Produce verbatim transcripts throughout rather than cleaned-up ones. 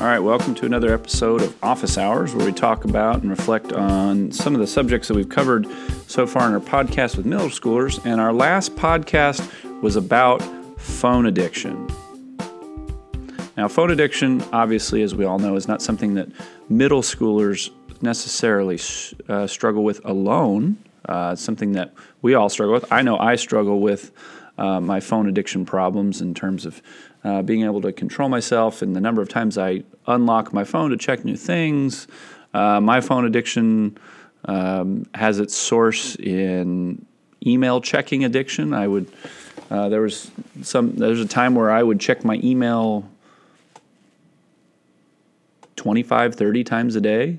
All right, welcome to another episode of Office Hours, where we talk about and reflect on some of the subjects that we've covered so far in our podcast with middle schoolers. And our last podcast was about phone addiction. Now, phone addiction, obviously, as we all know, is not something that middle schoolers necessarily uh, struggle with alone. Uh, it's something that we all struggle with. I know I struggle with uh, my phone addiction problems in terms of Uh, being able to control myself and the number of times I unlock my phone to check new things. Uh, my phone addiction um, has its source in email checking addiction. I would uh, there was some there's a time where I would check my email twenty-five, thirty times a day,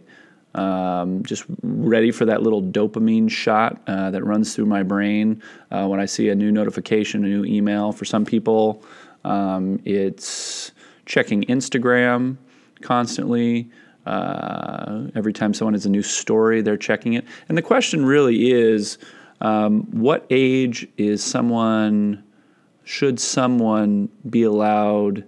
um, just ready for that little dopamine shot uh, that runs through my brain uh, when I see a new notification, a new email. For some people, Um, it's checking Instagram constantly. Uh, every time someone has a new story, they're checking it. And the question really is, um, what age is someone, should someone be allowed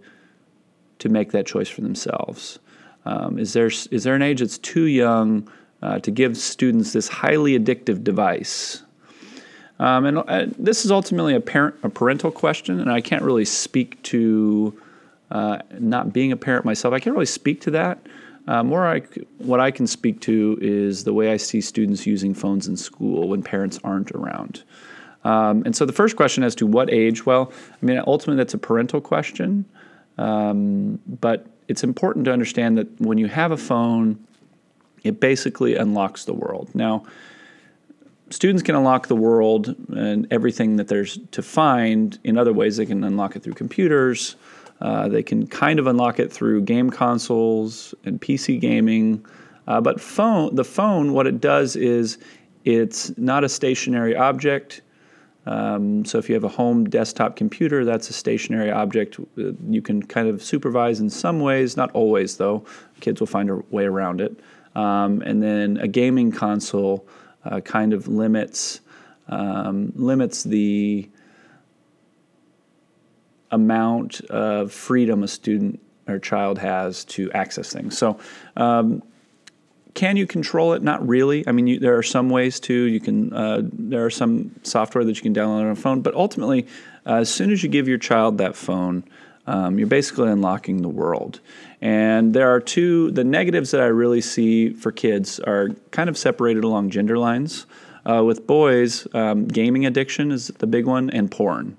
to make that choice for themselves? Um, is there is there an age that's too young uh, to give students this highly addictive device? Um, and uh, this is ultimately a parent, a parental question, and I can't really speak to uh, not being a parent myself. I can't really speak to that. Um, more I, what I can speak to is the way I see students using phones in school when parents aren't around. Um, and so the first question as to what age, well, I mean, ultimately that's a parental question, um, but it's important to understand that when you have a phone, it basically unlocks the world. Now, students can unlock the world and everything that there's to find in other ways. They can unlock it through computers. Uh, they can kind of unlock it through game consoles and P C gaming. Uh, but phone, the phone, what it does is it's not a stationary object. Um, so if you have a home desktop computer, that's a stationary object. You can kind of supervise in some ways, not always though. Kids will find a way around it. Um, and then a gaming console Uh, kind of limits um, limits the amount of freedom a student or child has to access things. So, um, can you control it? Not really. I mean, you, there are some ways to. You can. Uh, there are some software that you can download on a phone, but ultimately, uh, as soon as you give your child that phone, Um, you're basically unlocking the world. And there are two, the negatives that I really see for kids are kind of separated along gender lines. Uh, with boys, um, gaming addiction is the big one, and porn.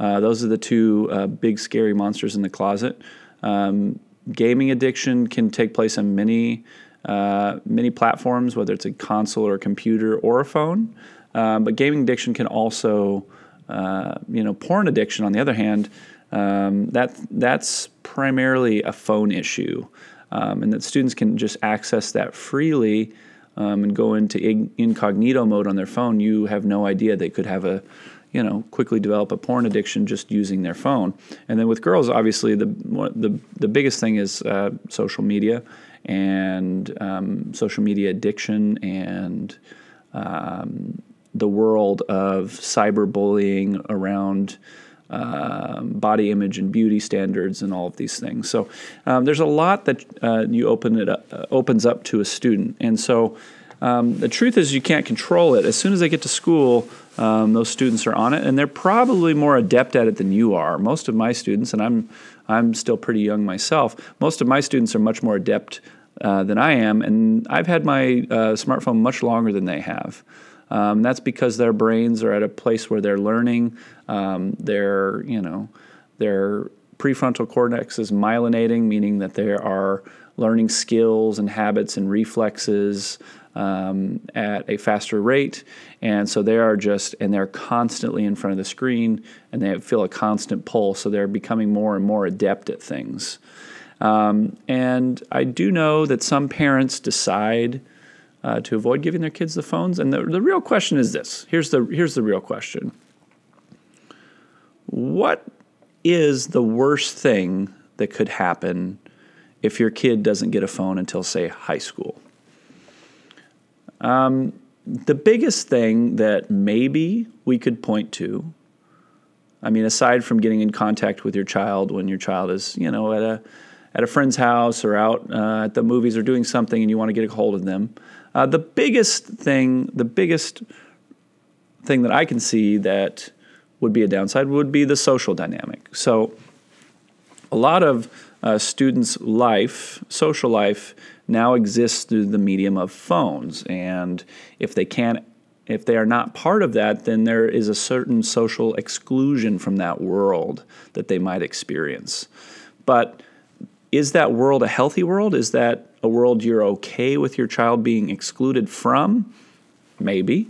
Uh, those are the two uh, big scary monsters in the closet. Um, gaming addiction can take place on many, uh, many platforms, whether it's a console or a computer or a phone. Um, but gaming addiction can also, uh, you know, porn addiction, on the other hand, Um, that that's primarily a phone issue, um, and that students can just access that freely um, and go into ig- incognito mode on their phone. You have no idea they could have a, you know, quickly develop a porn addiction just using their phone. And then with girls, obviously the the the biggest thing is uh, social media and um, social media addiction and um, the world of cyberbullying around Um, body image and beauty standards and all of these things. So um, there's a lot that uh, you open it up, uh, opens up to a student. And so um, the truth is you can't control it. As soon as they get to school, um, those students are on it, and they're probably more adept at it than you are. Most of my students, and I'm I'm still pretty young myself, most of my students are much more adept uh, than I am, and I've had my uh, smartphone much longer than they have. Um, that's because their brains are at a place where they're learning. Um, their, you know, their prefrontal cortex is myelinating, meaning that they are learning skills and habits and reflexes um, at a faster rate. And so they are just, and they're constantly in front of the screen, and they feel a constant pull. So they're becoming more and more adept at things. Um, and I do know that some parents decide Uh, to avoid giving their kids the phones. And the, the real question is this. Here's the, here's the real question. What is the worst thing that could happen if your kid doesn't get a phone until, say, high school? Um, the biggest thing that maybe we could point to, I mean, aside from getting in contact with your child when your child is, you know, at a at a friend's house or out uh, at the movies or doing something and you want to get a hold of them. Uh, the biggest thing, the biggest thing that I can see that would be a downside would be the social dynamic. So a lot of uh, students' life, social life, now exists through the medium of phones. And if they can't, if they are not part of that, then there is a certain social exclusion from that world that they might experience. But is that world a healthy world? Is that a world you're okay with your child being excluded from? Maybe.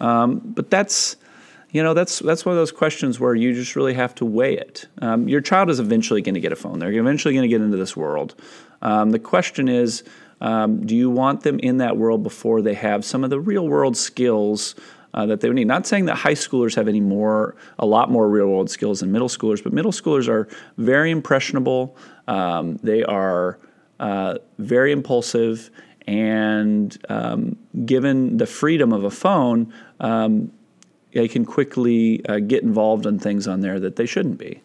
Um, but that's, you know, that's that's one of those questions where you just really have to weigh it. Um, your child is eventually going to get a phone. They're eventually going to get into this world. Um, the question is, um, do you want them in that world before they have some of the real-world skills uh, that they would need? Not saying that high schoolers have any more, a lot more real-world skills than middle schoolers, but middle schoolers are very impressionable. Um, they are uh, very impulsive, and um, given the freedom of a phone, um, they can quickly uh, get involved in things on there that they shouldn't be.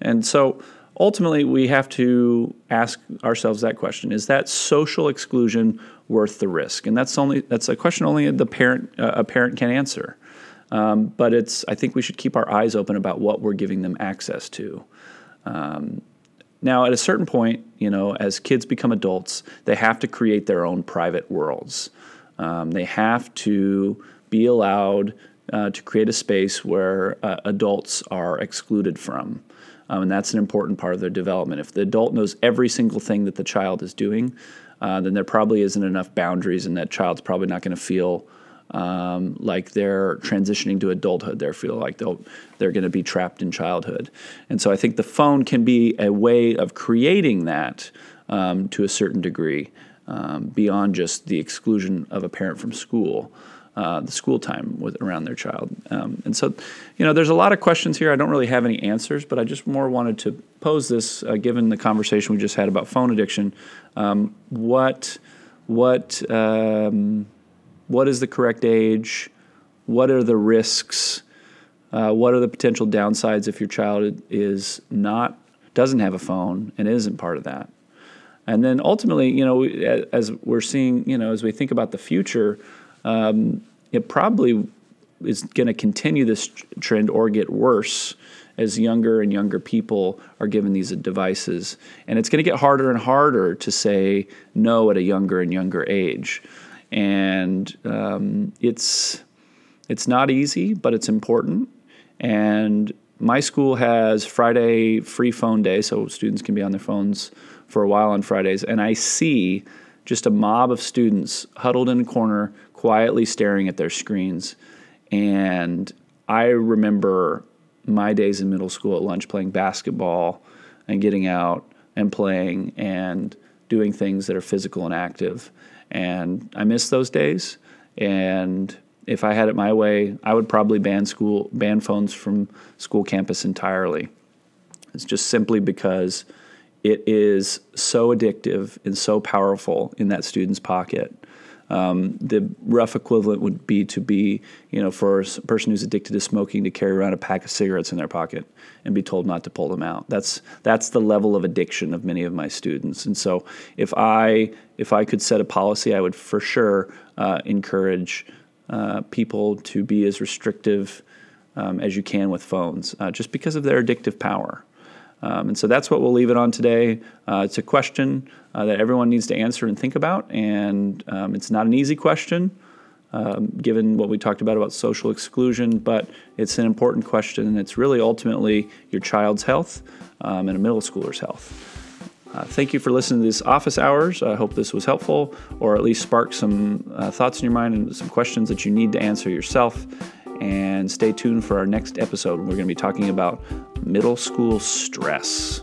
And so ultimately, we have to ask ourselves that question. Is that social exclusion worth the risk? And that's only that's a question only the parent uh, a parent can answer. Um, but it's I think we should keep our eyes open about what we're giving them access to. Um, Now, at a certain point, you know, as kids become adults, they have to create their own private worlds. Um, they have to be allowed uh, to create a space where uh, adults are excluded from. Um, and that's an important part of their development. If the adult knows every single thing that the child is doing, uh, then there probably isn't enough boundaries, and that child's probably not going to feel Um, like they're transitioning to adulthood. They feel like they'll, they're going to be trapped in childhood. And so I think the phone can be a way of creating that um, to a certain degree um, beyond just the exclusion of a parent from school, uh, the school time with around their child. Um, and so, you know, there's a lot of questions here. I don't really have any answers, but I just more wanted to pose this, uh, given the conversation we just had about phone addiction. Um, what, what, um, What is the correct age? What are the risks? Uh, what are the potential downsides if your child is not, doesn't have a phone and isn't part of that? And then ultimately, you know, as we're seeing, you know, as we think about the future, um, it probably is going to continue this trend or get worse as younger and younger people are given these devices. And it's going to get harder and harder to say no at a younger and younger age. And um, it's it's not easy, but it's important. And my school has Friday free phone day, so students can be on their phones for a while on Fridays. And I see just a mob of students huddled in a corner, quietly staring at their screens. And I remember my days in middle school at lunch playing basketball and getting out and playing and doing things that are physical and active. And I miss those days. And if I had it my way, I would probably ban school, ban phones from school campus entirely. It's just simply because it is so addictive and so powerful in that student's pocket. Um, the rough equivalent would be to be, you know, for a person who's addicted to smoking to carry around a pack of cigarettes in their pocket and be told not to pull them out. That's that's the level of addiction of many of my students. And so, if I if I could set a policy, I would for sure uh, encourage uh, people to be as restrictive um, as you can with phones, uh, just because of their addictive power. Um, and so that's what we'll leave it on today. Uh, it's a question uh, that everyone needs to answer and think about, and um, it's not an easy question, um, given what we talked about about social exclusion, but it's an important question, and it's really ultimately your child's health um, and a middle schooler's health. Uh, thank you for listening to this Office Hours. I hope this was helpful, or at least sparked some uh, thoughts in your mind and some questions that you need to answer yourself. And stay tuned for our next episode. We're going to be talking about middle school stress.